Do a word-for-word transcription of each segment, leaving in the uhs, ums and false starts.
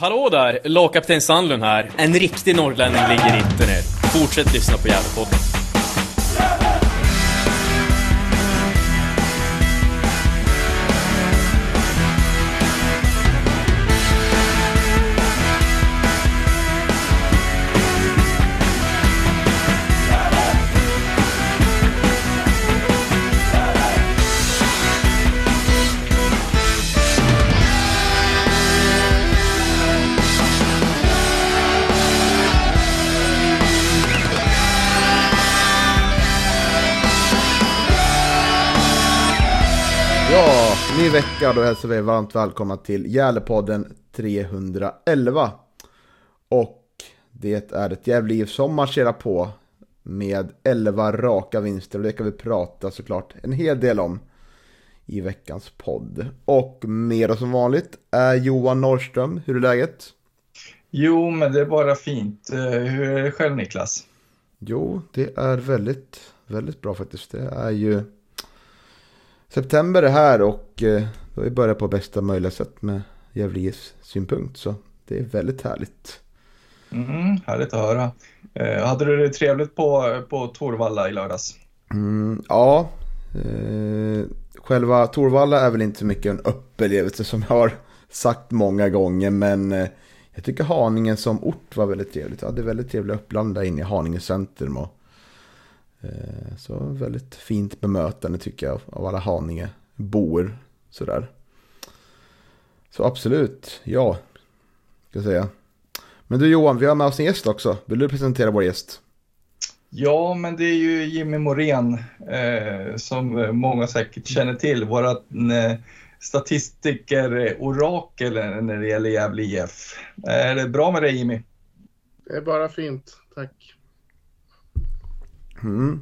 Hallå där, lagkapten Sandlund här. En riktig norrlänning ligger inte ner. Fortsätt lyssna på Järlepodden. Ny vecka, då hälsar vi varmt välkomna till Järlepodden trehundraelva. Och det är ett jävla liv som marscherar på med elva raka vinster. Och det kan vi prata såklart en hel del om i veckans podd. Och mer som vanligt är Johan Norrström. Hur är läget? Jo, men det är bara fint. Hur är det själv, Niklas? Jo, det är väldigt, väldigt bra faktiskt. Det är ju... september är här och då är börjat på bästa möjliga sätt med Jävla I F:s synpunkt. Så det är väldigt härligt. Mm, härligt att höra. Eh, hade du det trevligt på, på Torvalla i lördags? Mm, ja. Eh, själva Torvalla är väl inte så mycket en upplevelse som jag har sagt många gånger. Men eh, jag tycker Haninge som ort var väldigt trevligt. Ja, det är väldigt trevligt att upplanda in i Haninge centrum och så väldigt fint bemötande tycker jag av alla Haninge bor sådär. Så absolut, ja, ska jag säga. Men du Johan, vi har med oss en gäst också. Vill du presentera vår gäst? Ja, men det är ju Jimmy Morén eh, som många säkert känner till. Vårat eh, statistiker-orakel när det gäller Jävla I F. Är det bra med dig, Jimmy? Det är bara fint, tack. Mm.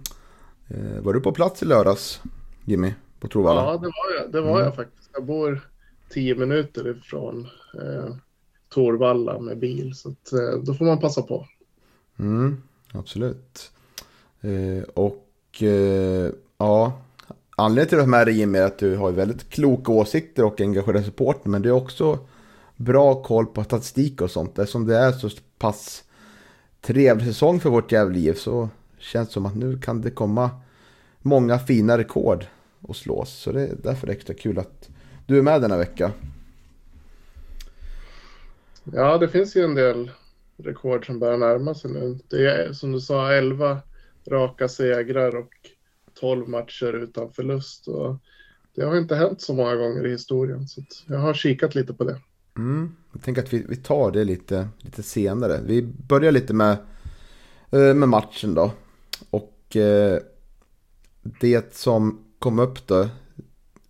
Eh, var du på plats i lördags, Jimmy, på Torvalla? Ja, det var jag, det var mm. jag faktiskt. Jag bor tio minuter ifrån eh, Torvalla med bil, så att, eh, då får man passa på. Mm, absolut. Eh, och eh, ja, anledningen till att med dig, Jimmy, är att du har väldigt kloka åsikter och engagerade supporter, men det är också bra koll på statistik och sånt. Eftersom det är så pass trevlig säsong för vårt jävla liv så känns som att nu kan det komma många fina rekord och slås. Så det är därför extra kul att du är med denna vecka. Ja, det finns ju en del rekord som börjar närma sig nu. Det är som du sa elva raka segrar och tolv matcher utan förlust. Och det har inte hänt så många gånger i historien. Så jag har kikat lite på det. Mm. Jag tänker att vi, vi tar det lite, lite senare. Vi börjar lite med, med matchen då. Och eh, det som kom upp då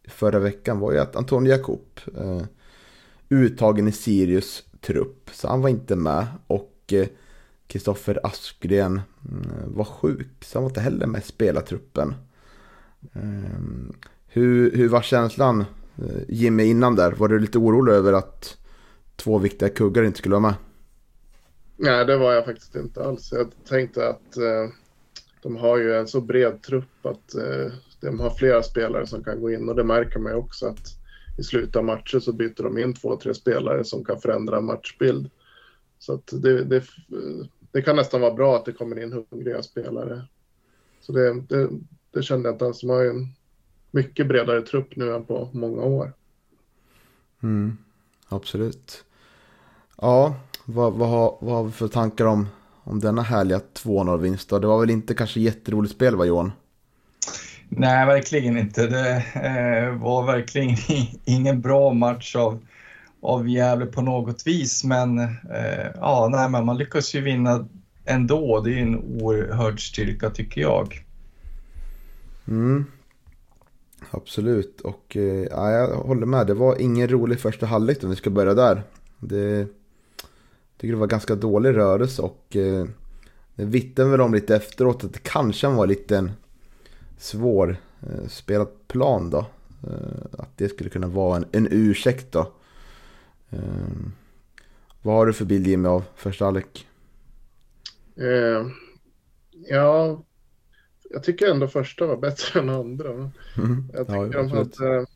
förra veckan var ju att Anton Jakob eh, uttagen i Sirius trupp, så han var inte med. Och eh, Kristoffer Askren eh, var sjuk, så han var inte heller med i spelartruppen. eh, hur, hur var känslan, eh, Jimmy, innan där? Var du lite orolig över att två viktiga kuggar inte skulle vara med? Nej, det var jag faktiskt inte alls. Jag tänkte att eh, de har ju en så bred trupp att eh, de har flera spelare som kan gå in, och det märker man ju också att i slutet av matcher så byter de in två, tre spelare som kan förändra matchbild. Så att det, det, det kan nästan vara bra att det kommer in hungriga spelare. Så det, det, det kände jag inte alls. De har ju en mycket bredare trupp nu än på många år. Mm, absolut. Ja. Vad, vad, har, vad har vi för tankar om, om denna härliga två noll-vinst då? Det var väl inte kanske jätteroligt spel, va Johan? Nej, verkligen inte. Det eh, var verkligen ingen bra match av, av Gävle på något vis. Men, eh, ja, nej, men man lyckas ju vinna ändå. Det är en oerhörd styrka tycker jag. Mm. Absolut. Och eh, ja, jag håller med. Det var ingen rolig första halvlek om vi ska börja där. Det... Jag tycker det var ganska dålig rörelse och eh, det vittnade väl om lite efteråt att det kanske var lite en svår eh, spelat plan då. Eh, att det skulle kunna vara en, en ursäkt då. Eh, vad har du för bild, Jimmy, av första halvlek? Eh, ja, jag tycker ändå första var bättre än andra. Mm. Jag tycker ja, de hade,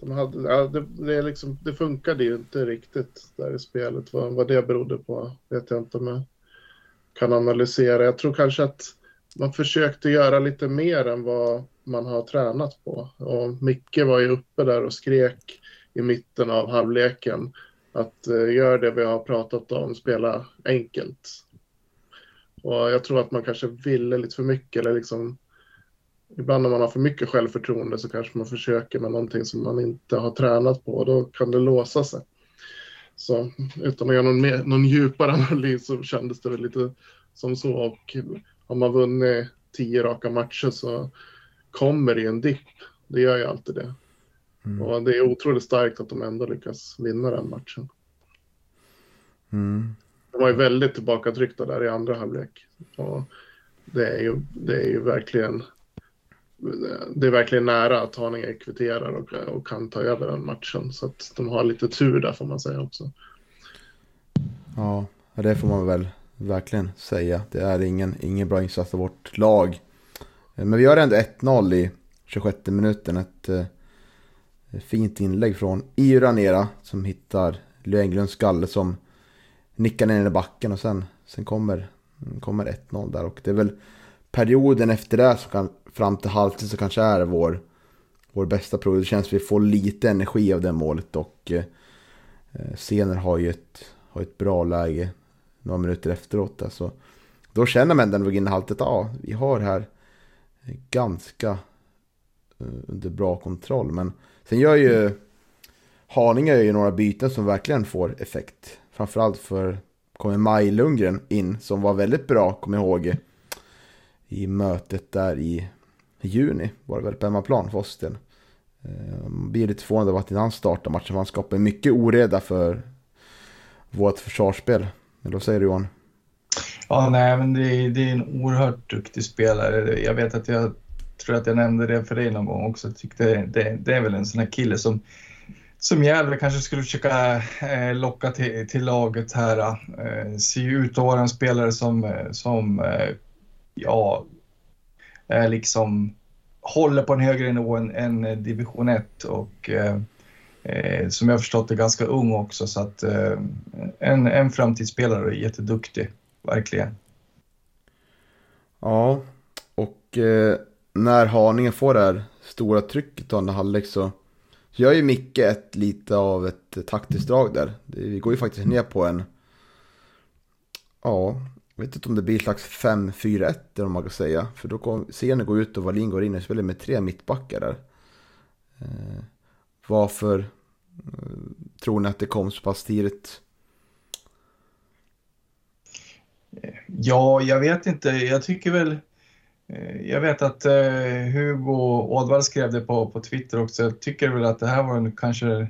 de hade, ja, det, det, liksom, det funkade ju inte riktigt där i spelet. Vad, vad det berodde på vet jag inte om jag kan analysera. Jag tror kanske att man försökte göra lite mer än vad man har tränat på. Och Micke var ju uppe där och skrek i mitten av halvleken att eh, gör det vi har pratat om, spela enkelt. Och jag tror att man kanske ville lite för mycket, eller liksom ibland när man har för mycket självförtroende så kanske man försöker med någonting som man inte har tränat på, och då kan det låsa sig. Så utan att göra någon, mer, någon djupare analys så kändes det väl lite som så. Och har man vunnit tio raka matcher så kommer det en dipp. Det gör ju alltid det. Mm. Och det är otroligt starkt att de ändå lyckas vinna den matchen. Mm. De var ju väldigt tillbakatryckta där i andra halvlek. Och det är ju, det är ju verkligen... Det är verkligen nära att Haninge kvitterar och, och kan ta över den matchen. Så att de har lite tur där får man säga också. Ja, det får man väl verkligen säga. Det är ingen, ingen bra insats av vårt lag. Men vi gör ändå ett noll i tjugosjätte minuten. Ett eh, fint inlägg från Iranera som hittar Leo Englunds skalle som nickar ner i backen. Och sen, sen kommer, kommer ett noll där. Och det är väl perioden efter det så kan... Fram till halvtid så kanske är vår, vår bästa period. Det känns att vi får lite energi av det målet. Och eh, Sene har ju ett, har ett bra läge några minuter efteråt. Alltså, då känner man den vagina haltet. Ja, vi har här ganska eh, under bra kontroll. Men sen gör ju Haninge gör ju några byten som verkligen får effekt. Framförallt för kommer Maj Lundgren in som var väldigt bra, kom ihåg, i mötet där i I juni var det väl på Emmaplan för oss den. Eh, blir lite förvånad av att innan starta matchen man skapar mycket oreda för vårt försvarsspel. Men då säger du Johan. Ja, nej, men det, det är en oerhört duktig spelare. Jag vet att jag tror att jag nämnde det för dig någon gång också. Jag tyckte det, det är väl en sån här kille som som Järle kanske skulle försöka eh, locka till, till laget här. Eh, ser ut att vara en spelare som som eh, ja liksom håller på en högre nivå än, än division ett och eh, som jag förstått är ganska ung också, så att eh, en, en framtidsspelare är jätteduktig, verkligen. Ja, och eh, när Haninge får det här stora trycket av den halvlek så gör ju Micke ett, lite av ett taktiskt drag där. Det, vi går ju faktiskt ner på en ja jag vet inte om det blir slags fem fyra ett eller om man kan säga. För då går Sene går ut och Wallin går in och spelar med tre mittbackar där. Eh, varför eh, tror ni att det kom så pass tidigt? Ja, jag vet inte. Jag tycker väl... Eh, jag vet att eh, Hugo Oddvar skrev det på, på Twitter också. Jag tycker väl att det här var en, kanske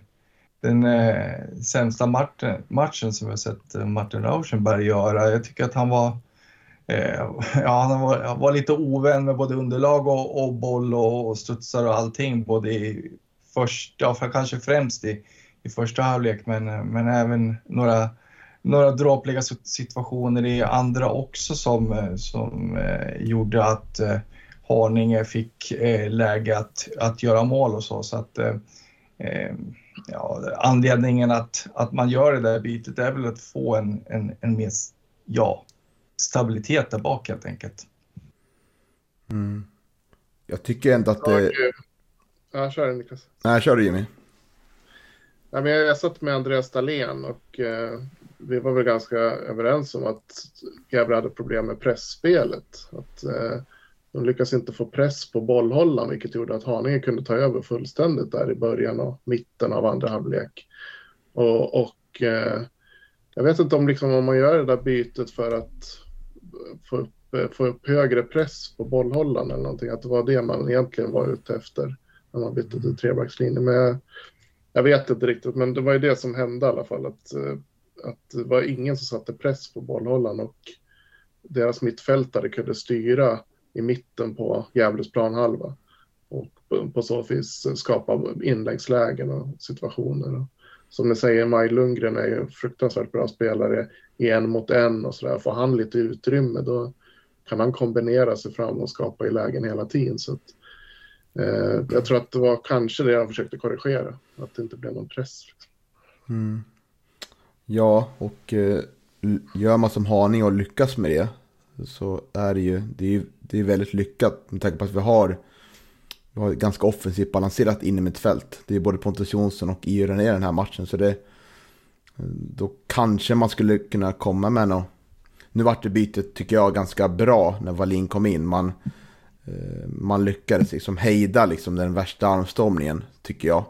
den eh, sämsta Martin, matchen som jag sett Martin Rauschenberg göra. Jag tycker att han var, eh, ja, han var, var lite ovän med både underlag och, och boll och, och studsar och allting. Både i första, för kanske främst i, i första halvlek, men, men även några, några dråpliga situationer i andra också som, som eh, gjorde att eh, Haninge fick eh, läge att, att göra mål och så. Så att... Eh, eh, Ja, anledningen att, att man gör det där bytet är väl att få en, en, en mer ja, stabilitet där bak helt enkelt. Mm. Jag tycker ändå att det... Ja, kör du Niklas. Nej, kör du Jimmy. Ja, men jag, jag satt med Andreas Dahlén och eh, vi var väl ganska överens om att Gävle hade problem med pressspelet. Att eh, de lyckas inte få press på bollhållaren, vilket gjorde att Haninge kunde ta över fullständigt där i början och mitten av andra halvlek. Och, och eh, jag vet inte om, liksom, om man gör det där bytet för att få upp, få upp högre press på bollhållaren eller någonting. Att det var det man egentligen var ute efter när man bytte till trebackslinje. Men jag, jag vet inte riktigt, men det var ju det som hände i alla fall. Att, att det var ingen som satte press på bollhållaren och deras mittfältare kunde styra i mitten på Gävles planhalva och på, på så vis skapa inläggslägen och situationer. Som ni säger, Maj Lundgren är ju fruktansvärt bra spelare i en mot en och sådär. Får han lite utrymme då kan han kombinera sig fram och skapa i lägen hela tiden. Så att, Eh, jag tror att det var kanske det jag försökte korrigera, att det inte blev någon press. Mm. Ja, och eh, gör man som Haninge och lyckas med det, så är det ju, det är ju det är väldigt lyckat med tanke på att vi har, vi har ganska offensivt balanserat in i mitt fält. Det är både Pontus Jonsson och Iranera i den här matchen, så det, då kanske man skulle kunna komma med något. Nu vart det bytet, tycker jag, ganska bra när Wallin kom in. Man, eh, man lyckades liksom hejda liksom den värsta armstormningen, tycker jag.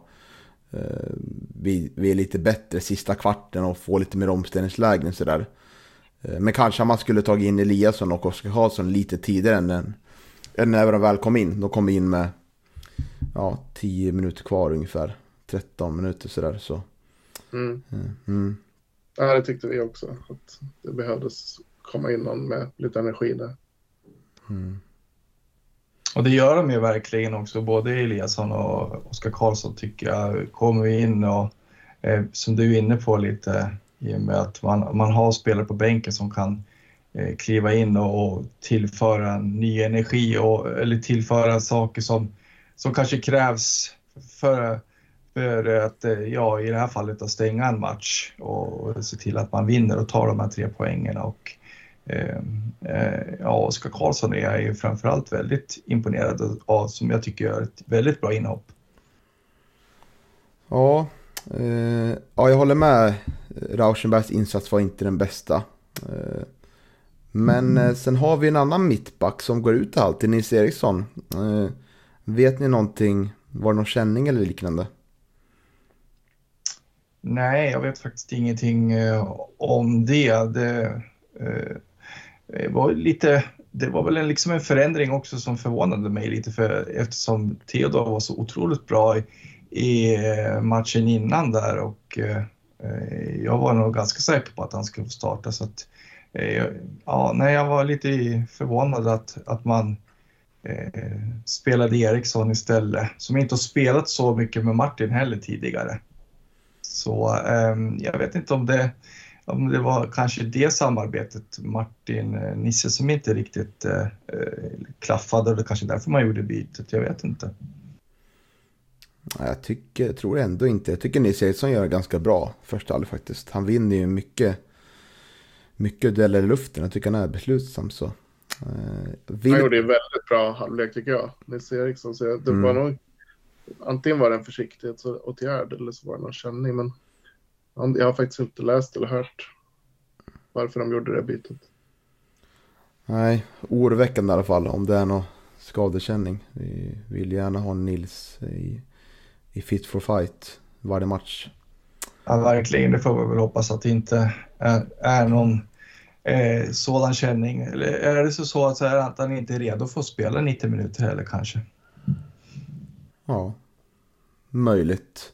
Eh, vi, vi är lite bättre sista kvarten och får lite mer omställningslägen så där. Eh, men kanske man skulle ta in Eliasson och Oscar Halsson lite tidigare än, än när de väl kom in. De kom in med ja, tio minuter kvar ungefär, tretton minuter så där. Så. Mm. Mm. Ja, det tyckte vi också, att det behövdes komma in någon med lite energi där. Mm. Och det gör de ju verkligen också. Både Eliasson och Oskar Karlsson, tycker jag, kommer in och eh, som du är inne på lite, i och med att man, man har spelare på bänken som kan eh, kliva in och, och tillföra ny energi och, eller tillföra saker som, som kanske krävs för för att, ja, i det här fallet att stänga en match och se till att man vinner och tar de här tre poängerna. Och eh, ja, Oskar Karlsson är jag ju framförallt väldigt imponerad av, som jag tycker är ett väldigt bra inhopp. Ja, eh, ja jag håller med. Rauschenbergs insats var inte den bästa. Eh, men mm. sen har vi en annan mittback som går ut alltid, Nils Eriksson. Eh, vet ni någonting? Var det någon känning eller liknande? Nej, jag vet faktiskt ingenting eh, om det. Det, eh, var lite, det var väl en, liksom en förändring också som förvånade mig lite. För, eftersom Theodor var så otroligt bra i, i matchen innan där. Och eh, jag var nog ganska säker på att han skulle starta. Så att, eh, ja, nej, jag var lite förvånad att, att man eh, spelade Eriksson istället. Som inte har spelat så mycket med Martin heller tidigare. Så eh, jag vet inte om det, om det var kanske det samarbetet Martin-Nisse som inte riktigt eh, klaffade. Eller kanske därför man gjorde bytet, jag vet inte. Jag tycker, jag tror ändå inte. Jag tycker Nisse Eriksson gör ganska bra första halv faktiskt. Han vinner ju mycket, mycket dueller i luften. Jag tycker han är beslutsam så. Eh, vill... Han gjorde ju väldigt bra halvlek, tycker jag. Nisse Eriksson, så det mm. var nog... Antingen var det en försiktighet åt Gärd eller så var det någon känning, men jag har faktiskt inte läst eller hört varför de gjorde det bytet. Nej, oroväckande i alla fall om det är någon skadekänning. Vi vill gärna ha Nils i, i fit for fight varje match. Ja, verkligen. Det får vi väl hoppas att det inte är, är någon eh, sådan känning. Eller är det så att, så här, att han inte är redo för att spela nittio minuter heller kanske? Ja, möjligt.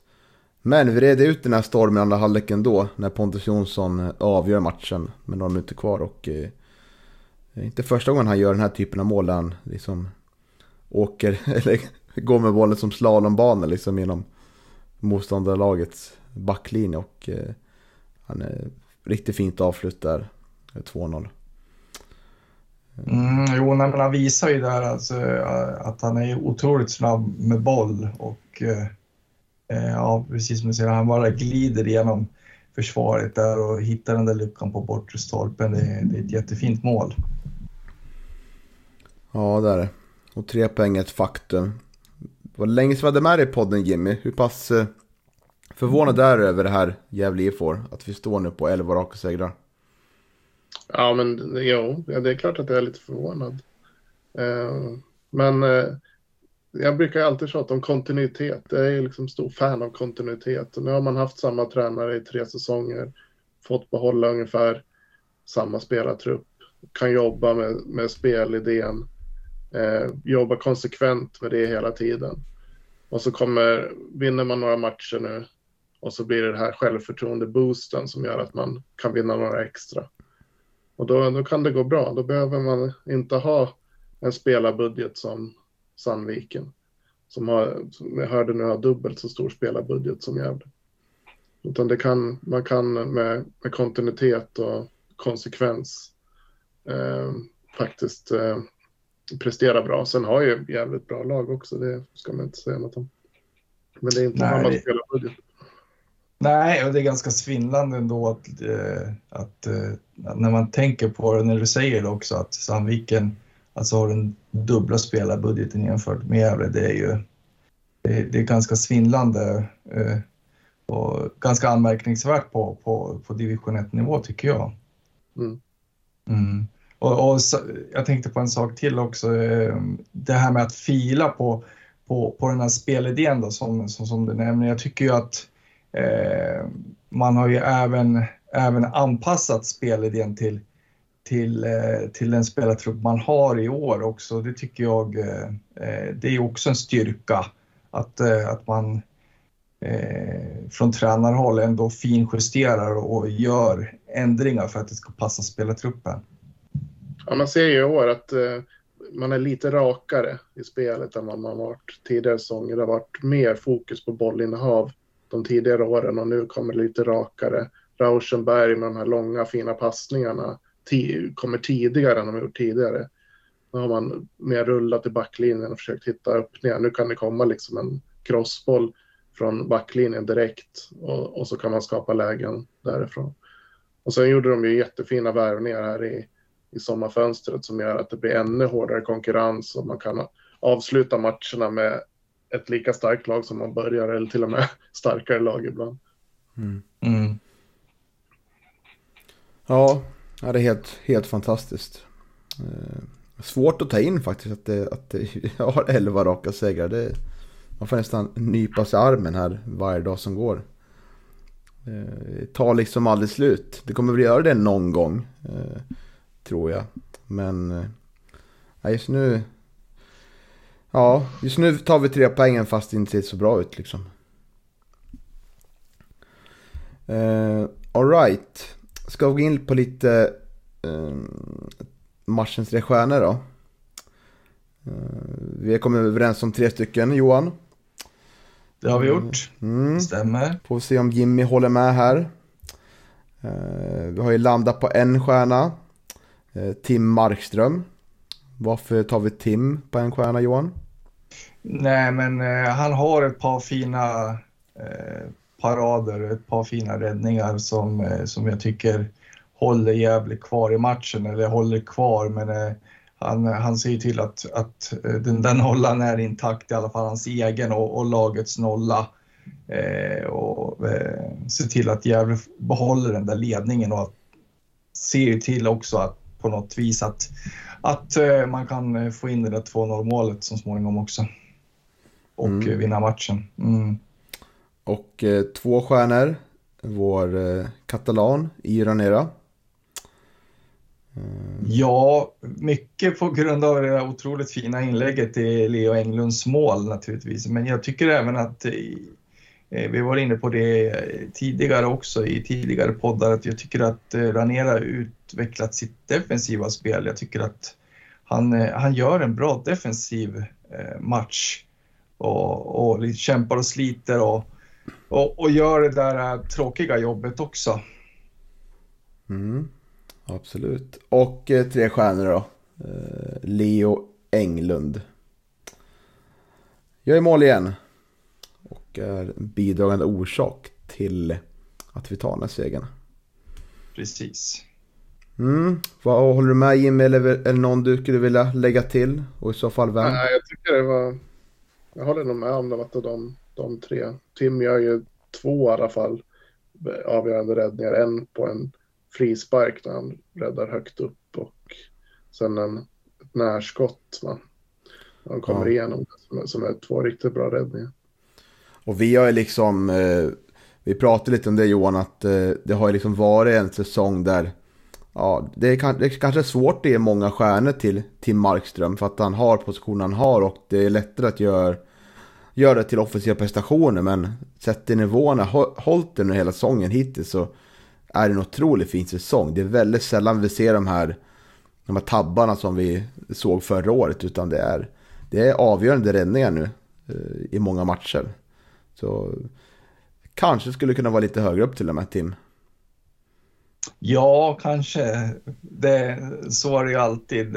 Men vi redde ut den här stormen i andra halvleken då, när Pontus Jonsson avgör matchen med några minuter kvar. Och eh, inte första gången han gör den här typen av mål, han liksom åker eller går med bollen som slalombana liksom genom motståndarlagets backlinje. Och eh, han är riktigt fint avslut där, två noll. Mm, jo, men han visar ju där alltså, att han är otroligt snabb med boll och eh, ja, precis som du säger, han bara glider igenom försvaret där och hittar den där luckan på bortre stolpen. Det, det är ett jättefint mål. Ja, där är det. Och tre poäng är ett faktum. Det var länge sedan vi hade med i podden, Jimmy. Hur pass förvånad är du över det här Jävla I F att vi står nu på elva raka segrar? Ja, men jo, det är klart att jag är lite förvånad. Eh, men eh, jag brukar alltid prata om kontinuitet. Jag är liksom stor fan av kontinuitet. Och nu har man haft samma tränare i tre säsonger. Fått behålla ungefär samma spelartrupp. Kan jobba med, med spelidén. Eh, jobba konsekvent med det hela tiden. Och så kommer, vinner man några matcher nu. Och så blir det det här självförtroende-boosten som gör att man kan vinna några extra. Och då, då kan det gå bra. Då behöver man inte ha en spelarbudget som Sandviken. Som, har, som jag hörde nu har dubbelt så stor spelarbudget som Gävle. Utan det kan, man kan med, med kontinuitet och konsekvens eh, faktiskt eh, presterar bra. Sen har ju jävligt bra lag också, det ska man inte säga något om. Men det är inte Nej, det... hela budgeten. Nej, och det är ganska svindlande ändå att, att, att när man tänker på det, när du säger det också, att Sandviken alltså har den dubbla spelarbudgeten jämfört med Gävle. Det är ju det är, det är ganska svindlande och ganska anmärkningsvärt på, på, på division ett-nivå tycker jag. Mm. Mm. Och, och så, jag tänkte på en sak till också, det här med att fila på, på, på den här spelidén då, som, som, som du nämner. Jag tycker ju att Eh, man har ju även, även anpassat spelidén till, till, eh, till den spelartrupp man har i år också. Det tycker jag eh, det är också en styrka att, eh, att man eh, från tränarhåll ändå finjusterar och gör ändringar för att det ska passa spelartruppen. Ja, man ser ju i år att eh, man är lite rakare i spelet än vad man har varit tidigare säsonger. Det har varit mer fokus på bollinnehav de tidigare åren och nu kommer lite rakare. Rauschenberg med de här långa fina passningarna t- kommer tidigare än de gjort tidigare. Nu har man mer rullat i backlinjen och försökt hitta öppningar. Nu kan det komma liksom en crossboll från backlinjen direkt och, och så kan man skapa lägen därifrån. Och sen gjorde de ju jättefina värvningar här i, i sommarfönstret som gör att det blir ännu hårdare konkurrens och man kan avsluta matcherna med ett lika starkt lag som man börjar, eller till och med starkare lag ibland. Mm. Mm. Ja, det är helt, helt fantastiskt. Eh, svårt att ta in faktiskt att det, att det har elva raka segrar. Det, man får nästan nypa sig armen här varje dag som går. Eh, det tar liksom aldrig slut. Det kommer väl göra det någon gång, eh, tror jag. Men eh, just nu... Ja, just nu tar vi tre poängen fast det inte ser så bra ut liksom. Uh, Alright. Ska vi gå in på lite uh, matchens tre stjärnor då? Uh, vi har kommit överens om tre stycken, Johan. Det har vi gjort. Mm. Stämmer. Får se om Jimmy håller med här. Uh, vi har ju landat på en stjärna. Uh, Tim Markström. Varför tar vi Tim på en stjärna, Johan? Nej, men eh, han har ett par fina eh, parader, ett par fina räddningar som, eh, som jag tycker håller jävligt kvar i matchen. Eller håller kvar, men eh, han, han ser ju till att, att den, den nollan är intakt, i alla fall hans egen och, och lagets nolla. Eh, och eh, ser till att Gävle behåller den där ledningen och ser ju till också att på något vis att, att man kan få in det där två noll-målet som småningom också. Och mm. vinna matchen. Mm. Och eh, två stjärnor. Vår eh, katalan Iranera. Mm. Ja, mycket på grund av det otroligt fina inlägget i Leo Englunds mål naturligtvis. Men jag tycker även att eh, vi var inne på det tidigare också i tidigare poddar att jag tycker att Ranera utvecklat sitt defensiva spel. Jag tycker att han, han gör en bra defensiv match och, och kämpar och sliter och, och, och gör det där tråkiga jobbet också. Mm, absolut. Och tre stjärnor då. Leo Englund. Jag är mål igen. Är bidragande orsak till att vi tar den här segern. Precis. Mm. Vad, håller du med Jimmy eller, eller någon du skulle vilja lägga till? Och i så fall vem? Nej, jag tycker det var... Jag håller nog med om det, att de, de tre. Tim gör ju två i alla fall avgörande räddningar. En på en frispark när han räddar högt upp och sen en ett närskott. Va? Han kommer ja. igenom som, som är två riktigt bra räddningar. Och vi har ju liksom, eh, vi pratade lite om det Johan, att eh, det har ju liksom varit en säsong där, ja, det är, kan, det är kanske svårt det är många stjärnor till Tim Markström för att han har positionen han har och det är lättare att göra, göra det till offensiva prestationer, men sett i nivåerna, hå, hållit den hela säsongen hittills så är det en otroligt fin säsong. Det är väldigt sällan vi ser de här, de här tabbarna som vi såg förra året, utan det är, det är avgörande räddningar nu eh, i många matcher. Så kanske skulle kunna vara lite högre upp till och med, Tim. Ja, kanske. Det, så är det ju alltid.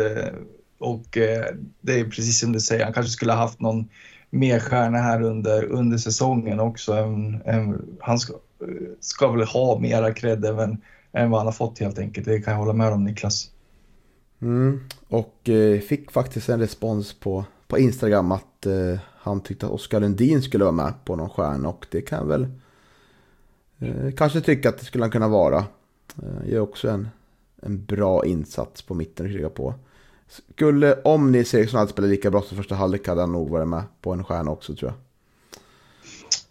Och eh, det är precis som du säger, han kanske skulle ha haft någon mer stjärna här under, under säsongen också. En, en, han ska, ska väl ha mera cred än, än vad han har fått helt enkelt. Det kan jag hålla med om, Niklas. Mm. Och eh, fick faktiskt en respons på, på Instagram att eh, han tyckte att Oskar Lundin skulle vara med på någon stjärna. Och det kan väl eh, kanske tycka att det skulle han kunna vara. Eh, gör också en, en bra insats på mitten och kriga på. Skulle, om Nils Eriksson hade spelat lika bra som första halvlek, hade han nog varit med på en stjärna också, tror jag.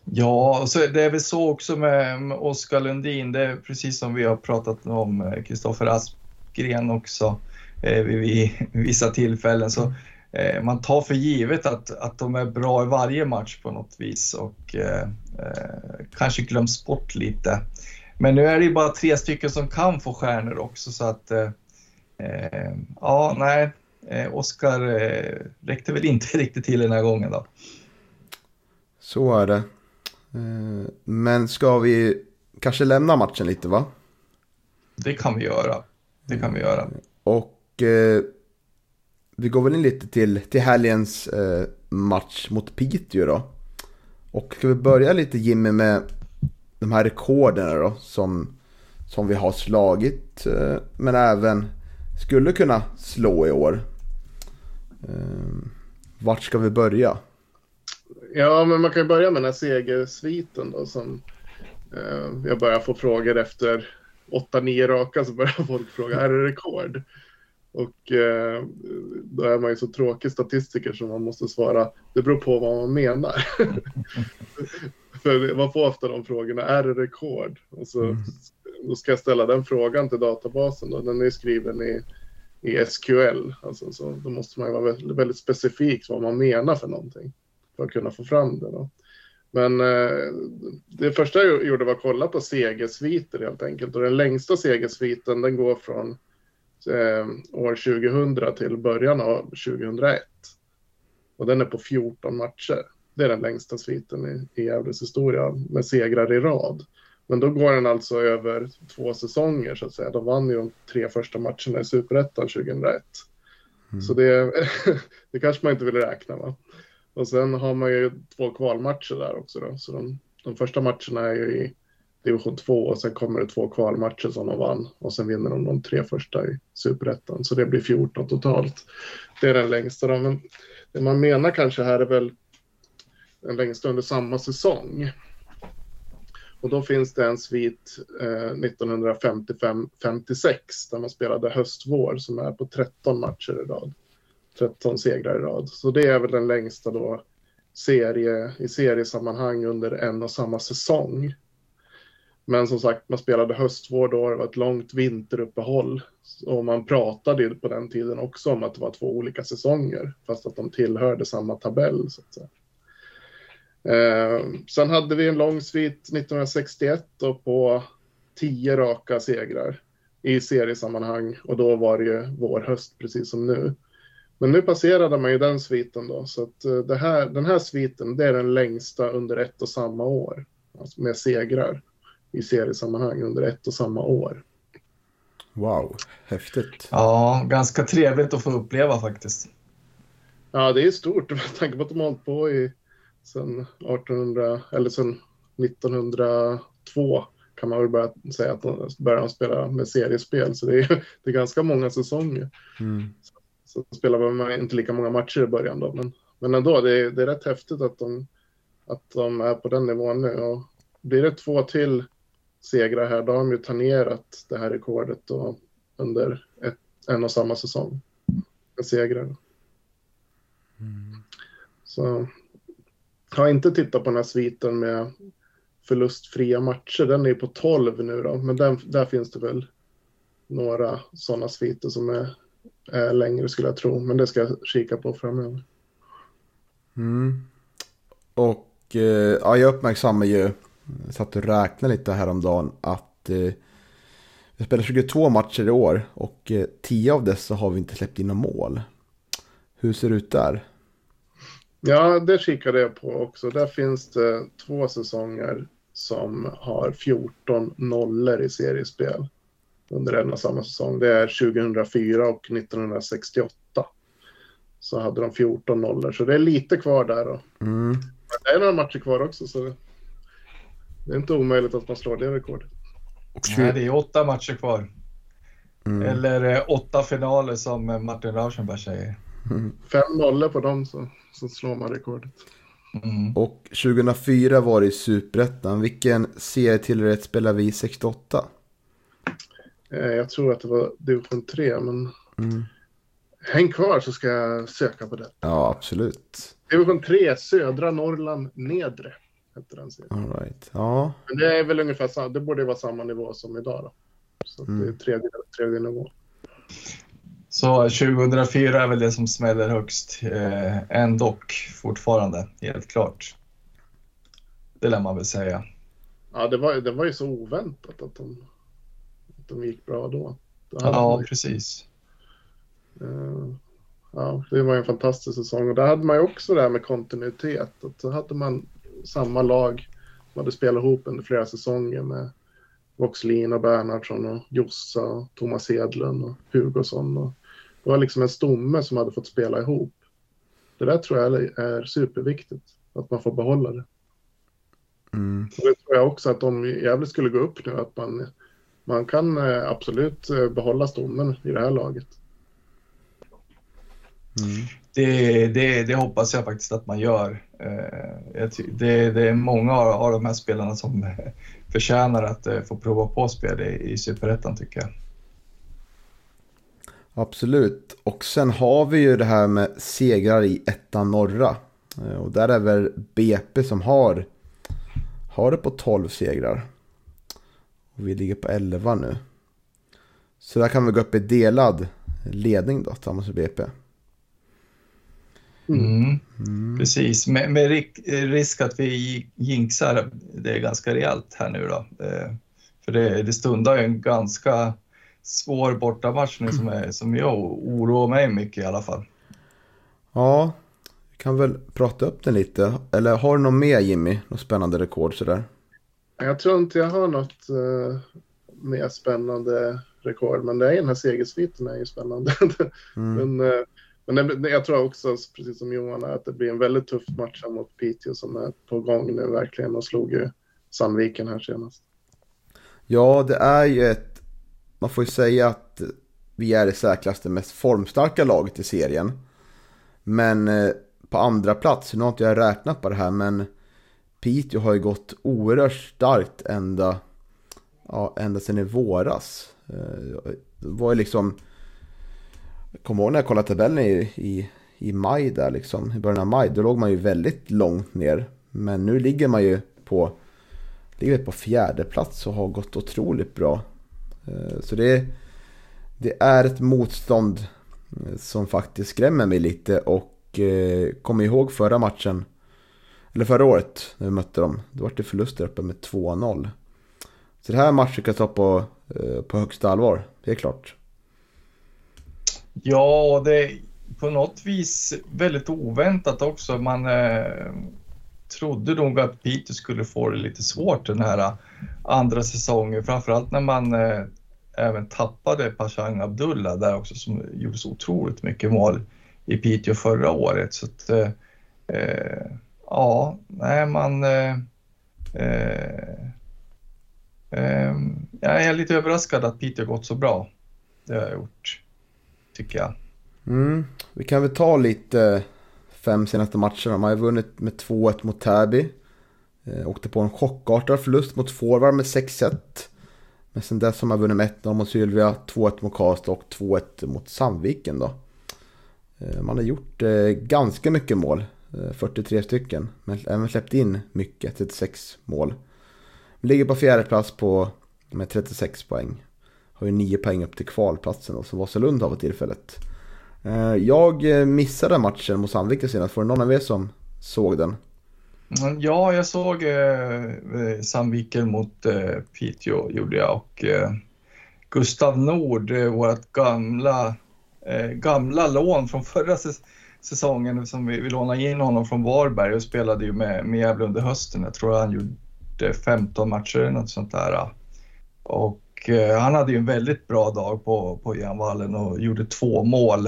Ja, och så det är väl så också med Oskar Lundin. Det är precis som vi har pratat om Kristoffer Askren också eh, vid, vid vissa tillfällen. Så eh, man tar för givet att, att de är bra i varje match på något vis och eh, kanske glöms bort lite. Men nu är det ju bara tre stycken som kan få stjärnor också, så att... Eh, Eh, ja, nej. Eh, Oskar eh, räckte väl inte riktigt till den här gången då. Så är det. Eh, men ska vi kanske lämna matchen lite, va? Det kan vi göra. Det kan vi göra. Och eh, vi går väl in lite till, till helgens eh, match mot Piteå då. Och ska vi börja lite, Jimmy, med de här rekorderna då som, som vi har slagit, eh, men även skulle kunna slå i år. Ehm, vart ska vi börja? Ja, men man kan ju börja med den här segersviten då, som eh, jag börjar få frågor efter åtta nio raka, så börjar folk fråga, är det rekord? Och eh, då är man ju så tråkig statistiker som man måste svara, det beror på vad man menar. För man får ofta de frågorna, är det rekord? Och så mm. Då ska jag ställa den frågan till databasen då. Den är skriven i, i S Q L. Alltså, så då måste man ju vara väldigt, väldigt specifik vad man menar för någonting, för att kunna få fram det då. Men eh, det första jag gjorde var att kolla på segersviter helt enkelt. Och den längsta segersviten, den går från eh, år tvåtusen till början av tjugohundraett. Och den är på fjorton matcher. Det är den längsta sviten i, i Gävles historia med segrar i rad. Men då går den alltså över två säsonger så att säga. De vann ju de tre första matcherna i Superettan tjugohundraett. Mm. Så det, det kanske man inte vill räkna, va? Och sen har man ju två kvalmatcher där också då. Så de, de första matcherna är ju i division två och sen kommer det två kvalmatcher som de vann. Och sen vinner de de tre första i Superettan. Så det blir fjorton totalt. Det är den längsta. Men det man menar kanske här är väl den längsta under samma säsong. Och då finns det en svit eh, nittonhundrafemtiofem femtiosex där man spelade höstvår som är på tretton matcher i rad. tretton segrar i rad. Så det är väl den längsta då serie, i seriesammanhang under en och samma säsong. Men som sagt, man spelade höstvår då, det var ett långt vinteruppehåll. Och man pratade på den tiden också om att det var två olika säsonger. Fast att de tillhörde samma tabell så att säga. Eh, sen hade vi en lång svit nittonhundrasextioett då, på tio raka segrar i seriesammanhang, och då var det ju vår höst precis som nu. Men nu passerade man ju den sviten då, så att eh, det här, den här sviten, det är den längsta under ett och samma år, alltså med segrar i seriesammanhang under ett och samma år. Wow, häftigt. Ja, ganska trevligt att få uppleva faktiskt. Ja, det är stort med tanke på att de har hållit på i sen artonhundra eller sen nittonhundratvå kan man väl börja säga att de började spela med seriespel, så det är, det är ganska många säsonger. Mm. Så, så spelar man inte lika många matcher i början då, men, men ändå det är, det är rätt häftigt att de, att de är på den nivån nu, och blir det två till segrar här, då har de ju tangerat det här rekordet då, under ett, en och samma säsong med segrar. Mm. Så jag har inte tittat på den här sviten med förlustfria matcher. Den är på tolv nu då. Men den, där finns det väl några sådana sviter som är, är längre skulle jag tro. Men det ska jag kika på framöver. Mm. Och eh, ja, jag uppmärksammar ju, satt och räknade lite häromdagen, att eh, vi spelar tjugotvå matcher i år. Och eh, tio av dessa har vi inte släppt in några mål. Hur ser det ut där? Ja, det kikade jag på också. Där finns det två säsonger som har fjorton nollor i seriespel under en och samma säsong. Det är tjugohundrafyra och nittonhundrasextioåtta. så hade de fjorton noll, så det är lite kvar där då. Mm. Men det är några matcher kvar också, så det är inte omöjligt att man slår det rekordet. Nej, det är åtta matcher kvar. Mm. Eller eh, åtta finaler som Martin Rauschenberg säger. Mm. Fem nollor på dem, så, så slår man rekordet. Mm. Och tjugohundrafyra var det i Superettan. Vilken serietillrätt spelar vi i sextioåtta? Eh, jag tror att det var division tre, men mm. häng kvar så ska jag söka på det. Ja, absolut. Division tre, södra Norrland, nedre. All right. Ja. Men det är väl ungefär samma, det borde vara samma nivå som idag då. Så mm. det är tredje, tredje nivå. Så tjugohundrafyra är väl det som smäller högst eh, ändå fortfarande, helt klart. Det lär man väl säga. Ja, det var, det var ju så oväntat att de, att de gick bra då. Ja, ju, precis. Eh, ja, det var en fantastisk säsong. Och där hade man ju också det här med kontinuitet. Så hade man samma lag, man hade spelat ihop under flera säsonger med Voxlin och Bernhardsson och Jossa och Thomas Hedlund och Hugosson. Och det var liksom en stomme som hade fått spela ihop. Det där tror jag är superviktigt, att man får behålla det. Mm. Och det tror jag också, att om Gävle skulle gå upp nu, att man, man kan absolut behålla stommen i det här laget. Mm. Det, det, det hoppas jag faktiskt att man gör. Det, det är många av de här spelarna som förtjänar att få prova på spel i Superettan, tycker jag. Absolut. Och sen har vi ju det här med segrar i ettan norra. Och där är väl B P som har, har det på tolv segrar. Och vi ligger på elva nu. Så där kan vi gå upp i delad ledning då, tillsammans med B P. Mm. Mm. Precis, med, med risk att vi jinxar det är ganska rejält här nu då, för det, det stundar ju en ganska svår bortamatch nu som, är, som jag oroar mig mycket i alla fall. Ja, vi kan väl prata upp den lite, eller har du något mer, Jimmy, något spännande rekord sådär? Jag tror inte jag har något uh, mer spännande rekord, men det är den här segersviten är ju spännande. Mm. men uh, Men jag tror också, precis som Johan, att det blir en väldigt tuff match mot Piteå som är på gång nu verkligen och slog ju Sandviken här senast. Ja, det är ju ett, man får ju säga att vi är i särklass det mest formstarka laget i serien. Men på andra plats, nu har inte jag räknat på det här, men Piteå har ju gått oerhört starkt ända, ja, ända sedan i våras. Det var ju liksom... Kommer ihåg när jag kollade tabellen i, i, i maj där liksom, i början av maj, då låg man ju väldigt långt ner. Men nu ligger man ju på, ligger på fjärde plats och har gått otroligt bra. Så det, det är ett motstånd som faktiskt skrämmer mig lite. Och kom ihåg förra matchen, eller förra året när vi mötte dem, då var det förluster uppe med två noll. Så det här matchen kan jag ta på, på högsta allvar, det är klart. Ja, det är på något vis väldigt oväntat också. Man eh, trodde nog att Piteå skulle få det lite svårt den här andra säsongen. Framförallt när man eh, även tappade Pashang Abdullah där också, som gjorde så otroligt mycket mål i Piteå förra året. Så att, eh, ja, nej man... Eh, eh, jag är lite överraskad att Piteå gått så bra. Det har jag gjort, tycker jag. Mm. Vi kan väl ta lite fem senaste matcherna. Man har vunnit med två ett mot Täby. Eh, åkte på en chockartad förlust mot Forward med sex ett. Men sen dess har man vunnit med ett noll mot Sylvia, två ett mot Karlstad och två ett mot Sandviken då. Eh, man har gjort eh, ganska mycket mål. Eh, fyrtiotre stycken. Men även släppt in mycket, trettiosex mål. Man ligger på fjärde plats på, med trettiosex poäng. Har ju nio poäng upp till kvalplatsen och så Vassalund har varit tillfället. Jag missade matchen mot Sandviken senast. Var det någon av er som såg den? Ja, jag såg eh, Sandviken mot eh, Piteå gjorde jag. Och eh, Gustav Nord, eh, vårt gamla, eh, gamla lån från förra säsongen som vi, vi lånade in honom från Varberg och spelade ju med, med Jävla under hösten. Jag tror han gjorde femton matcher eller något sånt där. Och han hade ju en väldigt bra dag på, på Järnvallen och gjorde två mål.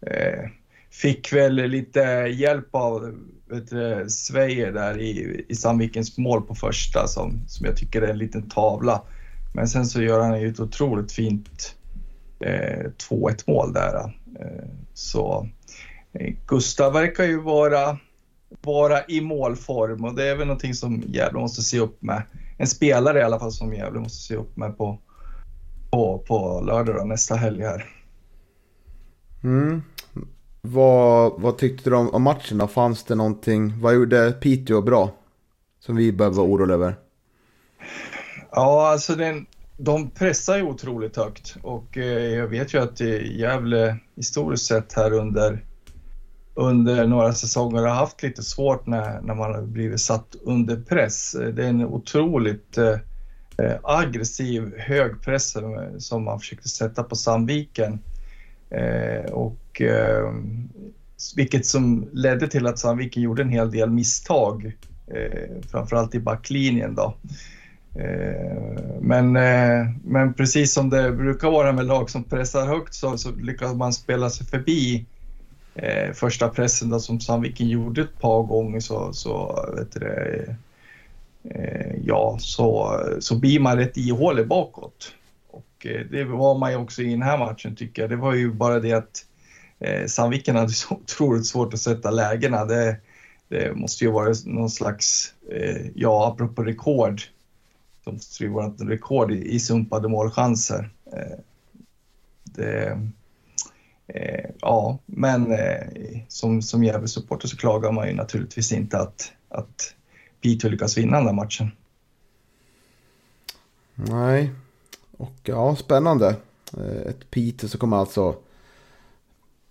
Eh, fick väl lite hjälp av Sveje där i, i Sandvikens mål på första som, som jag tycker är en liten tavla. Men sen så gör han ju ett otroligt fint eh, två ett mål där. Eh, så eh, Gustav verkar ju vara, vara i målform, och det är väl någonting som Gävle måste se upp med. En spelare i alla fall som Gävle måste se upp med på, på, på lördag då, nästa helg här. Mm. Vad, vad tyckte du om, om matcherna? Fanns det någonting? Vad gjorde Piteå bra som vi behöver vara oroliga över? Ja, alltså den, de pressar ju otroligt högt. Och eh, jag vet ju att Gävle historiskt sett här under, under några säsonger har haft lite svårt när, när man har blivit satt under press. Det är en otroligt eh, aggressiv högpress som man försökte sätta på Sandviken. Eh, och eh, vilket som ledde till att Sandviken gjorde en hel del misstag, eh, framförallt i backlinjen då. Eh, men, eh, men precis som det brukar vara med lag som pressar högt, så, så lyckas man spela sig förbi eh, första pressen då, som Sandviken gjorde ett par gånger, så, så vet du det, eh, ja, så, så blir man rätt ihålig bakåt. Det var man ju också i den här matchen, tycker jag. Det var ju bara det att eh, Sandviken hade så otroligt svårt att sätta lägena. Det, det måste ju vara någon slags, eh, ja, apropå rekord. De måste ju vara ett rekord i, i sumpade målchanser. Eh, det, eh, ja, men eh, som, som Gävle-supporter så klagar man ju naturligtvis inte att, att Piteå lyckas vinna den där matchen. Nej. Och ja, spännande. Ett Piteå som kommer alltså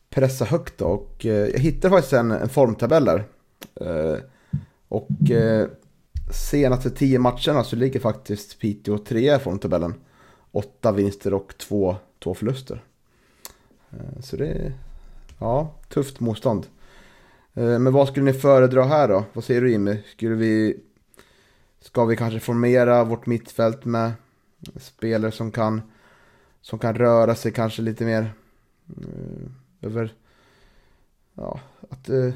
pressa högt då. Och jag hittade faktiskt en, en formtabell där. Och senaste tio matcherna så ligger faktiskt Piteå trea i formtabellen. Åtta vinster och två, två förluster. Så det är, ja, tufft motstånd. Men vad skulle ni föredra här då? Vad säger du, Jimmy? Skulle vi, ska vi kanske formera vårt mittfält med spelare som kan som kan röra sig kanske lite mer uh, över, ja, att uh, uh,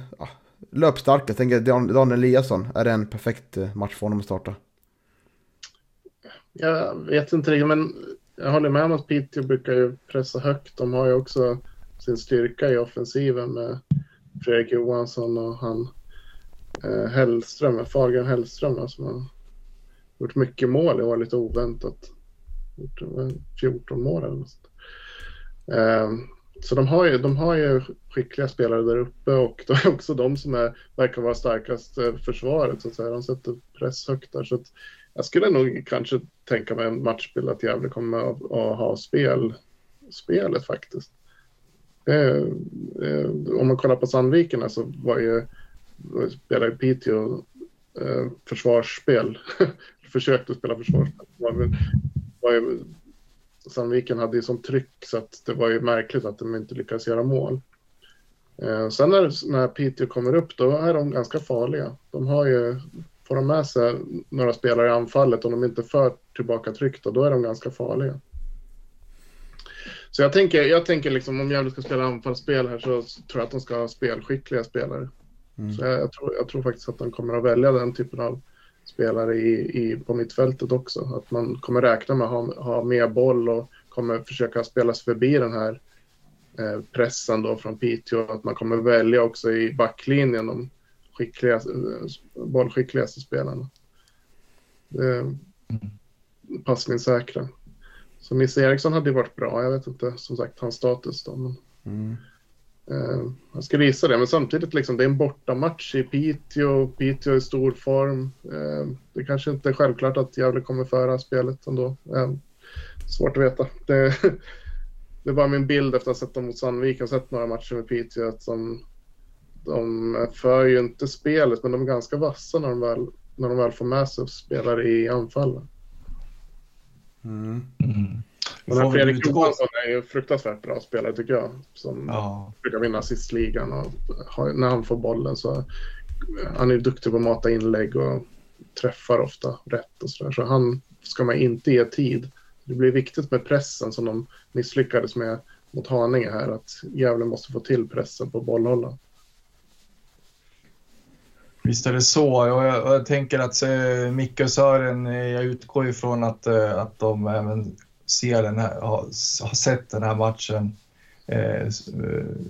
löpstarka? Jag tänker Dan Eliasson, är det en perfekt match för honom att starta? Jag vet inte riktigt, men jag håller med om att Piteå brukar ju pressa högt. De har ju också sin styrka i offensiven med Fredrik Johansson och han uh, Hellström, Fagen Hellström, alltså man gjort mycket mål. Det var lite oväntat. fjorton mål eller något. Um, så de har, ju, de har ju skickliga spelare där uppe, och det är också de som är, verkar vara starkast försvaret. Så att säga. De sätter press högt där. Så att jag skulle nog kanske tänka mig en matchbild att Gävle kommer att, att ha spel, spelet faktiskt. Uh, uh, om man kollar på Sandviken så alltså, var ju spelare i Piteå uh, försvarsspel. Försökte att spela försvarsspel. Sandviken hade ju som tryck, så att det var ju märkligt att de inte lyckades göra mål. Eh, sen när, när Piteå kommer upp, då är de ganska farliga. De har ju, får de med sig några spelare i anfallet, om de inte för tillbaka tryck, då, då är de ganska farliga. Så jag tänker, jag tänker liksom, om Gävle ska spela anfallsspel här, så tror jag att de ska ha spelskickliga spelare. Mm. Så jag, jag, tror, jag tror faktiskt att de kommer att välja den typen av spelare i, i, på mittfältet också. Att man kommer räkna med att ha, ha mer boll och kommer försöka spela sig förbi den här eh, pressen då från Piteå. Att man kommer välja också i backlinjen de skickliga, bollskickligaste spelarna. Eh, passningssäkra. Så Nils Eriksson hade ju varit bra. Jag vet inte, som sagt, hans status då. Men, mm. eh, jag ska visa det, men samtidigt liksom, det är en bortamatch i Piteå. Piteå i stor form. Eh, det kanske inte är självklart att Gävle kommer föra spelet ändå. Eh, svårt att veta. Det, det är bara min bild efter att ha sett dem mot Sandviken och sett några matcher med Piteå. Att de, de för ju inte spelet, men de är ganska vassa när de väl, när de väl får med sig och spelar i anfallen. Mm. Mm. Och den Fredrik Johansson är ju fruktansvärt bra spelare, tycker jag, som ja. brukar vinna assistligan, och när han får bollen så han är duktig på att mata inlägg och träffar ofta rätt och sådär. Så han ska man inte ge tid. Det blir viktigt med pressen som de misslyckades med mot Haninge här, att Gävle måste få till pressen på bollhållaren. Visst är det så. Jag, jag, jag tänker att eh, Micke och Sören, jag utgår ifrån att, eh, att de även ser den här, har, har sett den här matchen. Eh,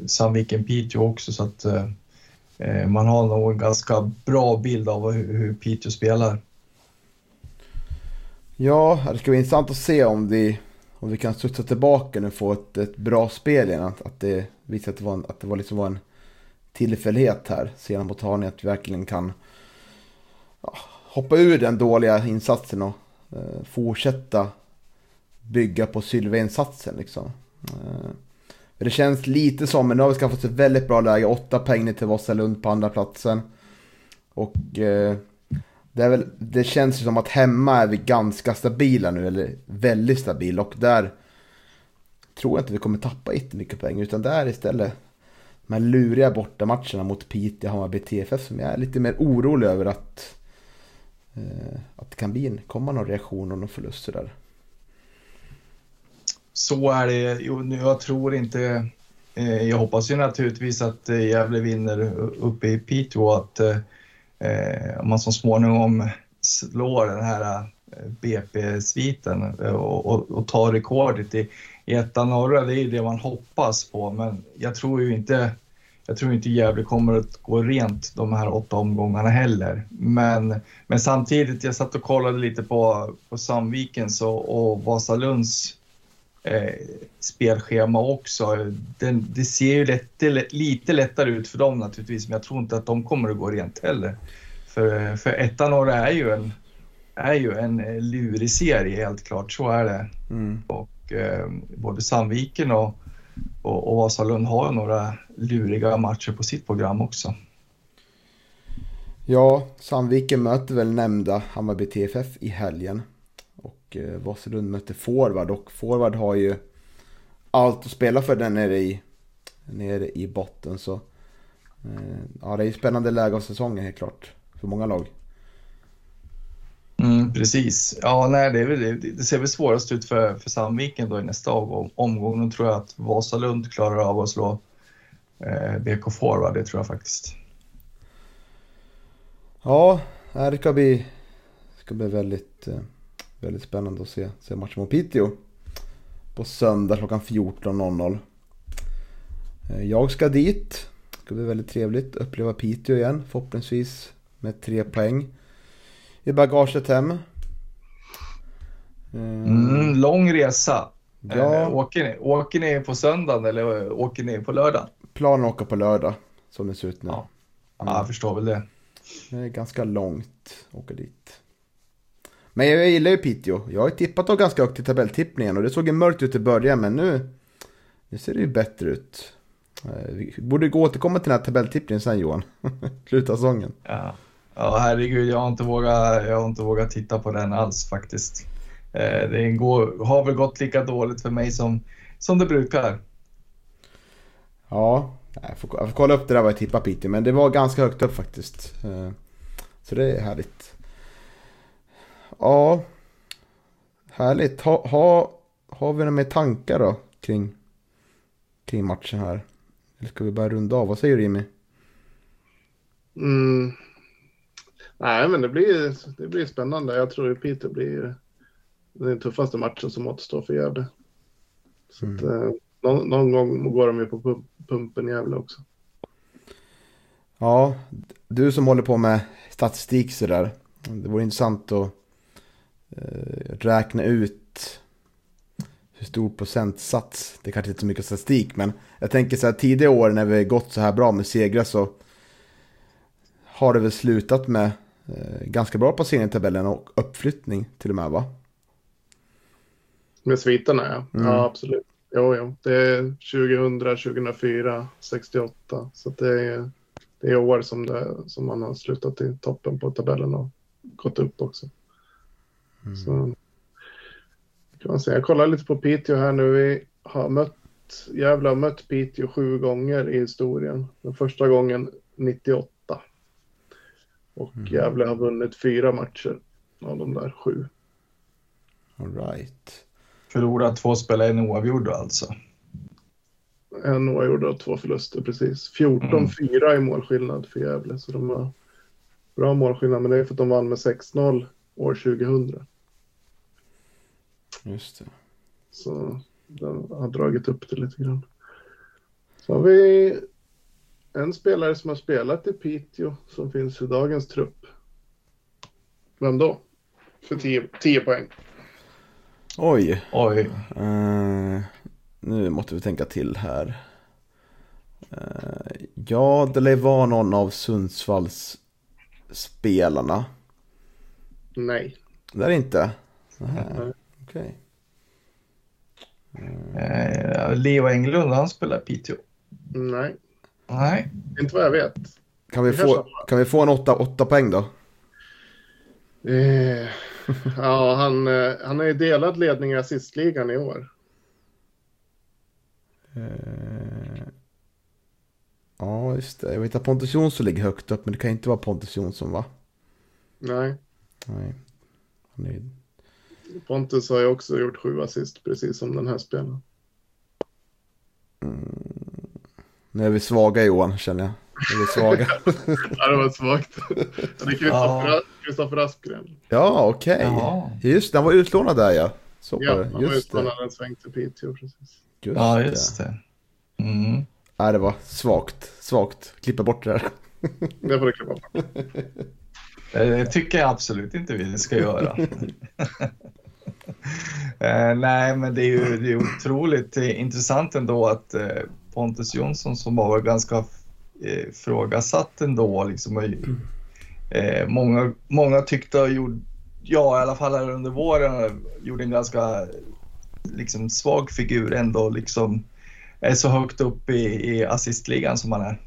Sandviken Piteå också, så att eh, man har nog en ganska bra bild av hur, hur Piteå spelar. Ja, det ska vara intressant att se om vi, om vi kan studsa tillbaka och få ett, ett bra spel igen. Att, att det visar att det var en, att det var liksom var en tillfällighet här sedan på Tarni, att vi verkligen kan ja, hoppa ur den dåliga insatsen och eh, fortsätta bygga på Sylve-insatsen liksom. Eh, det känns lite som, men nu har vi skaffat ett väldigt bra läge, åtta poäng till Vassalund på andra platsen. Och eh, det, är väl, det känns ju som att hemma är vi ganska stabila nu, eller väldigt stabil, och där tror jag inte vi kommer tappa jättemycket poäng, utan där istället de här luriga bortamatcherna mot Piteå, Hammarby, T F F, som jag är lite mer orolig över att, eh, att det kan bli en, komma någon reaktion och någon förlust där. Så är det. Jag tror inte, eh, jag hoppas ju naturligtvis att eh, Gävle vinner uppe i Piteå, att eh, man som småningom slår den här eh, B P-sviten eh, och, och, och tar rekordet i I ettan norra, det är det man hoppas på, men jag tror ju inte jag tror inte Gävle kommer att gå rent de här åtta omgångarna heller, men, men samtidigt jag satt och kollade lite på, på Sandvikens och, och Vasalunds eh, spelschema också. Den, det ser ju lite, lite lättare ut för dem naturligtvis, men jag tror inte att de kommer att gå rent heller, för, för ettan norra är ju en är ju en lurig serie, helt klart, så är det. Mm. Och både Sandviken och, och, och Vasalund har några luriga matcher på sitt program också. Ja, Sandviken möter väl nämnda Hammarby T F F i helgen, och eh, Vasalund möter Forward, och Forward har ju allt att spela för där nere i, nere i botten, så eh, ja, det är ju spännande läge av säsongen, helt klart, för många lag. Mm, precis. Ja, nej, det, det, det ser väl svårast ut för, för Sandviken då i nästa omgång. Omgången tror jag att Vasalund klarar av att slå eh, B K Forward, det tror jag faktiskt. Ja, det ska bli, ska bli väldigt, väldigt spännande att se, se matchen mot Piteå på söndag klockan fjorton noll noll. Jag ska dit. Det ska bli väldigt trevligt att uppleva Piteå igen, förhoppningsvis med tre poäng i bagaget hem. Mm. Mm, lång resa. Ja. Äh, åker, ni, åker ni på söndagen eller åker ni på lördag? Planen åker på lördag, som det ser ut nu. Ja, ja, jag förstår väl det. Det är ganska långt att åka dit. Men jag gillar ju Piteå. Jag har ju tippat dem ganska högt i tabelltippningen, och det såg ju mörkt ut i början, men nu, nu ser det ju bättre ut. Vi borde gå återkomma till den här tabelltippningen sen, Johan. Sluta sången. Ja. Ja, herregud, jag har inte vågat, jag har inte vågat titta på den alls faktiskt. Eh, det går, har väl gått lika dåligt för mig som, som det brukar. Ja, jag får, jag får kolla upp det där vad jag tippar Piteå, men det var ganska högt upp faktiskt. Eh, så det är härligt. Ja, härligt. Ha, ha, har vi några mer tankar då kring, kring matchen här? Eller ska vi bara runda av? Vad säger du, Jimmy? Mm... Nej, men det blir, det blir spännande. Jag tror att Piteå blir den tuffaste matchen som återstår för Gävle. Så mm. att, eh, någon, någon gång går de ju på pump, pumpen Gävle också. Ja, du som håller på med statistik så där. Det vore intressant att eh, räkna ut hur stor procentsats. Det är kanske inte så mycket statistik, men jag tänker så här, tidigare år när vi gått så här bra med segrar så har det väl slutat med ganska bra placering i tabellen och uppflyttning till och med, va? Med sviterna, ja. Mm. Ja, absolut. Jo, jo. Det är tjugohundra, tjugohundrafyra, sextioåtta. Så det är, det är år som, det, som man har slutat i toppen på tabellen och gått upp också. Mm. Så kan man säga. Jag kollar lite på Piteå här nu. Vi har mött, Gävle har mött Piteå sju gånger i historien. Den första gången nittioåtta. Och Gävle har vunnit fyra matcher av de där sju. All right. Förlorat två, spelade en oavgjord alltså. en oavgjord och två förluster precis. fjorton fyra mm. i målskillnad för Gävle, så de har bra målskillnad, men det är för att de vann med sex noll år tjugohundra. Just det. Så den har dragit upp det lite grann. Så har vi en spelare som har spelat i Piteå som finns i dagens trupp. Vem då? För tio poäng. Oj. Oj. Uh, nu måste vi tänka till här. Uh, ja, det var någon av Sundsvalls spelarna. Nej. Det är inte. Okej. Okay. Uh, uh, Leo Englund, han spelar Piteå. Nej. Nej. Inte vad jag vet. Kan vi, vi få kan vi få en åtta åtta poäng då? Eh, ja, han han är ju delad ledning i assistligan i år. Eh, ja, just det. Jag vet att Pontus Jonsson ligger högt upp, men det kan inte vara Pontus Jonsson, va? Nej. Nej. Han är... Pontus har ju också gjort sju assist, precis som den här spelaren. Mm. Nu är vi svaga, Johan, känner jag. Eller svaga. Ja, det var svagt. Det är Kristoffer, Kristoffer Askren. Ja, okej. Okay. Just den var utlånad där, ja. Så ja, han var utlånad en sväng till Piteå, precis. Just ja, just det. det. Mm. Ja, det var svagt. Svagt. Klippa bort det där. Det får du klippa bort. Det tycker jag absolut inte vi ska göra. Nej, men det är ju det är otroligt intressant ändå att Pontus Jonsson, som var ganska frågasatt ändå liksom, mm. eh, många, många tyckte och gjorde, ja i alla fall här under våren gjorde en ganska liksom, svag figur ändå liksom, är så högt upp i, i assistligan som han är.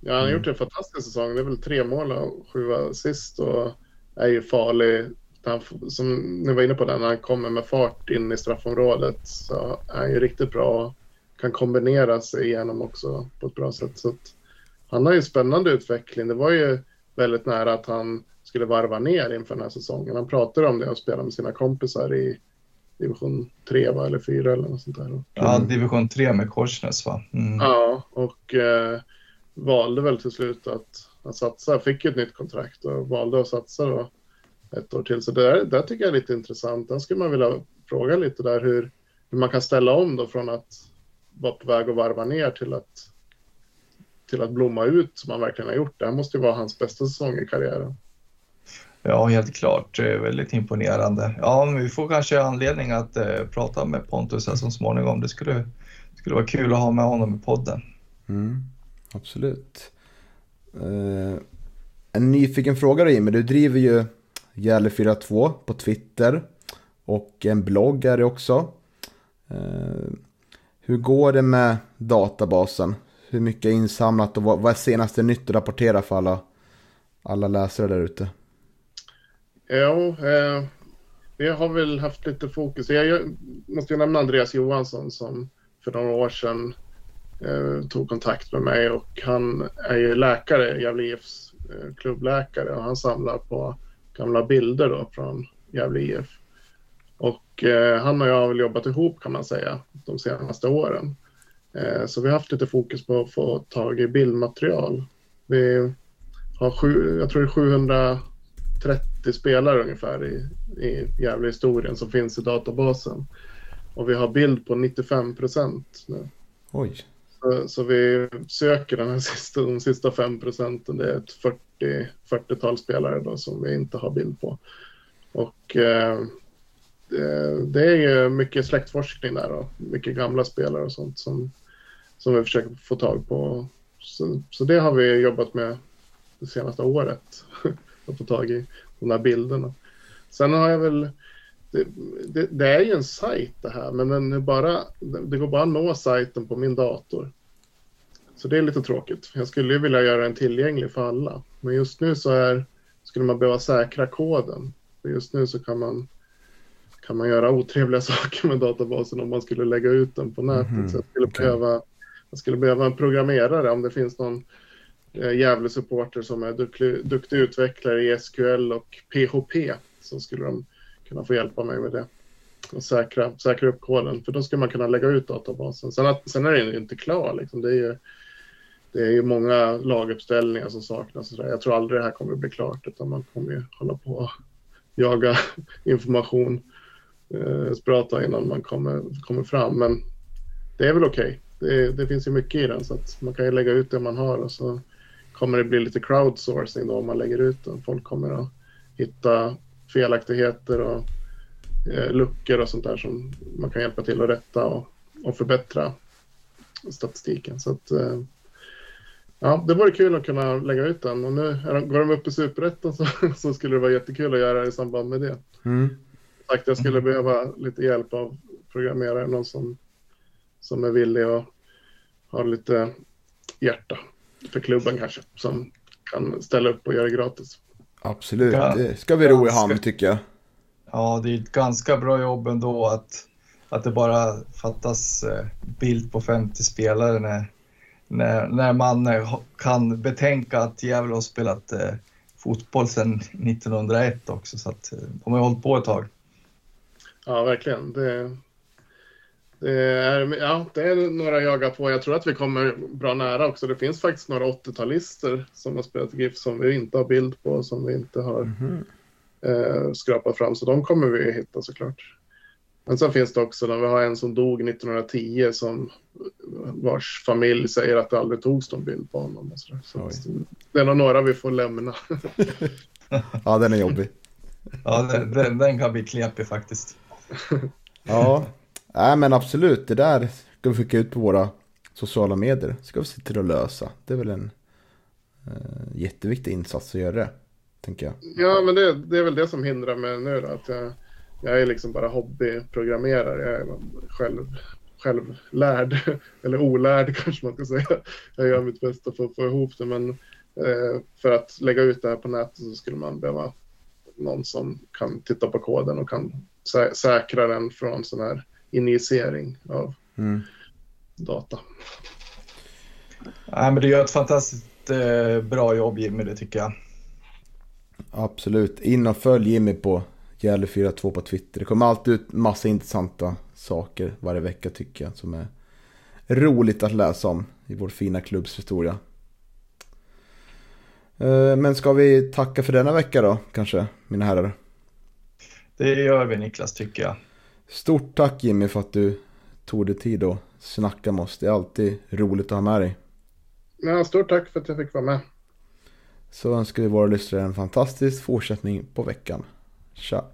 Ja, han har gjort en fantastisk säsong, det är väl tre mål och sju assist och är ju farlig, han, som ni var inne på den, när han kommer med fart in i straffområdet så är han ju riktigt bra, kan kombinera sig igenom också på ett bra sätt. Så att han har ju en spännande utveckling. Det var ju väldigt nära att han skulle varva ner inför den här säsongen. Han pratade om det och spelade med sina kompisar i division tre va? Eller fyra eller något sånt där. Och, ja, division tre med Korsnäs va? Mm. Ja, och eh, valde väl till slut att, att satsa. Fick ett nytt kontrakt och valde att satsa då ett år till. Så det där, där tycker jag är lite intressant. Den skulle man vilja fråga lite där hur, hur man kan ställa om då från att var på väg att varva ner till att till att blomma ut som han verkligen har gjort. Det här måste ju vara hans bästa säsong i karriären. Ja, helt klart. Väldigt imponerande. Ja, men vi får kanske anledning att eh, prata med Pontus här som småningom. Det skulle, skulle vara kul att ha med honom i podden. Mm, absolut. Eh, en nyfiken fråga då, Jimmy. Du driver ju Järle fyra två på Twitter och en blogg är det också. Eh, Hur går det med databasen? Hur mycket är insamlat och vad, vad är senaste nytt att rapportera för alla, alla läsare där ute? Ja, eh, vi har väl haft lite fokus. Jag, jag måste ju nämna Andreas Johansson som för några år sedan eh, tog kontakt med mig och han är ju läkare, Jävla I F:s eh, klubbläkare och han samlar på gamla bilder då från Jävla I F. Och eh, han och jag har väl jobbat ihop kan man säga de senaste åren. Eh, så vi har haft lite fokus på att få tag i bildmaterial. Vi har sju, jag tror det är sjuhundratrettio spelare ungefär i, i jävla historien som finns i databasen. Och vi har bild på nittiofem procent nu. Oj. Så, så vi söker den här sista, de sista fem procenten. Det är ett fyrtio, fyrtiotal spelare då, som vi inte har bild på. Och... Eh, det är ju mycket släktforskning där och mycket gamla spelare och sånt som, som vi försöker få tag på. Så, så det har vi jobbat med det senaste året, att få tag i de här bilderna. Sen har jag väl, det, det, det är ju en sajt det här, men den är bara, det går bara att nå sajten på min dator. Så det är lite tråkigt. Jag skulle ju vilja göra den tillgänglig för alla. Men just nu så är, skulle man behöva säkra koden. För just nu så kan man kan man göra otrevliga saker med databasen om man skulle lägga ut den på nätet. Mm, så jag skulle, okay. behöva, jag skulle behöva en programmerare om det finns någon eh, jävla supporter som är duktig, duktig utvecklare i S Q L och P H P så skulle de kunna få hjälpa mig med det. och säkra, säkra upp koden, för då ska man kunna lägga ut databasen. Sen, att, sen är den ju inte klar. Liksom. Det är ju, det är ju många laguppställningar som saknas. Och jag tror aldrig det här kommer att bli klart, utan man kommer ju hålla på och jaga information eh, sprata innan man kommer, kommer fram. Men det är väl okej. Okay. Det, det finns ju mycket i den, så att man kan ju lägga ut det man har, och så kommer det bli lite crowdsourcing då om man lägger ut den. Folk kommer att hitta felaktigheter och eh, luckor och sånt där som man kan hjälpa till att rätta och, och förbättra statistiken. Så att, eh, ja, det vore kul att kunna lägga ut den. Och nu de, går de upp i Superettan, så, så skulle det vara jättekul att göra i samband med det. Mm. Sagt, jag skulle behöva lite hjälp av programmerare, någon som, som är villig och har lite hjärta för klubben kanske, som kan ställa upp och göra gratis. Absolut, det ska vi ro i hamn tycker jag. Ja, det är ett ganska bra jobb ändå att, att det bara fattas bild på femtio spelare när, när, när man kan betänka att Gävle har spelat eh, fotboll sedan nittonhundraett också, så att de har hållit på ett tag. Ja, verkligen. Det, det, är, ja, det är några jagar på. Jag tror att vi kommer bra nära också. Det finns faktiskt några åttiotalister som har spelat GIF som vi inte har bild på, som vi inte har mm-hmm. eh, skrapat fram. Så de kommer vi hitta såklart. Men sen finns det också, när vi har en som dog nittonhundratio som vars familj säger att det aldrig togs någon bild på honom. Och så så det är nog några vi får lämna. Ja, den är jobbig. Ja, den, den, den kan bli knepig faktiskt. Ja, nej, men absolut. Det där ska vi skicka ut på våra sociala medier. Ska vi se till att lösa. Det är väl en eh, jätteviktig insats att göra det, tänker jag. Ja, men det, det är väl det som hindrar mig nu då, att jag... Jag är liksom bara hobbyprogrammerare. Jag är själv, självlärd, eller olärd kanske man ska säga. Jag gör mitt bästa för att få ihop det, men eh, för att lägga ut det här på nätet så skulle man behöva någon som kan titta på koden och kan sä- säkra den från sån här injicering av mm. data. Ja, men du gör ett fantastiskt eh, bra jobb, Jimmy, det tycker jag. Absolut. In och följ Jimmy på Gäller fyra två på Twitter. Det kommer alltid ut massa intressanta saker varje vecka tycker jag, som är roligt att läsa om i vår fina klubbs historia. Men ska vi tacka för denna vecka då, kanske, mina herrar? Det gör vi, Niklas, tycker jag. Stort tack, Jimmy, för att du tog dig tid att snacka med oss. Det är alltid roligt att ha med dig. Ja, stort tack för att jag fick vara med. Så önskar vi våra lyssnare en fantastisk fortsättning på veckan. Tja.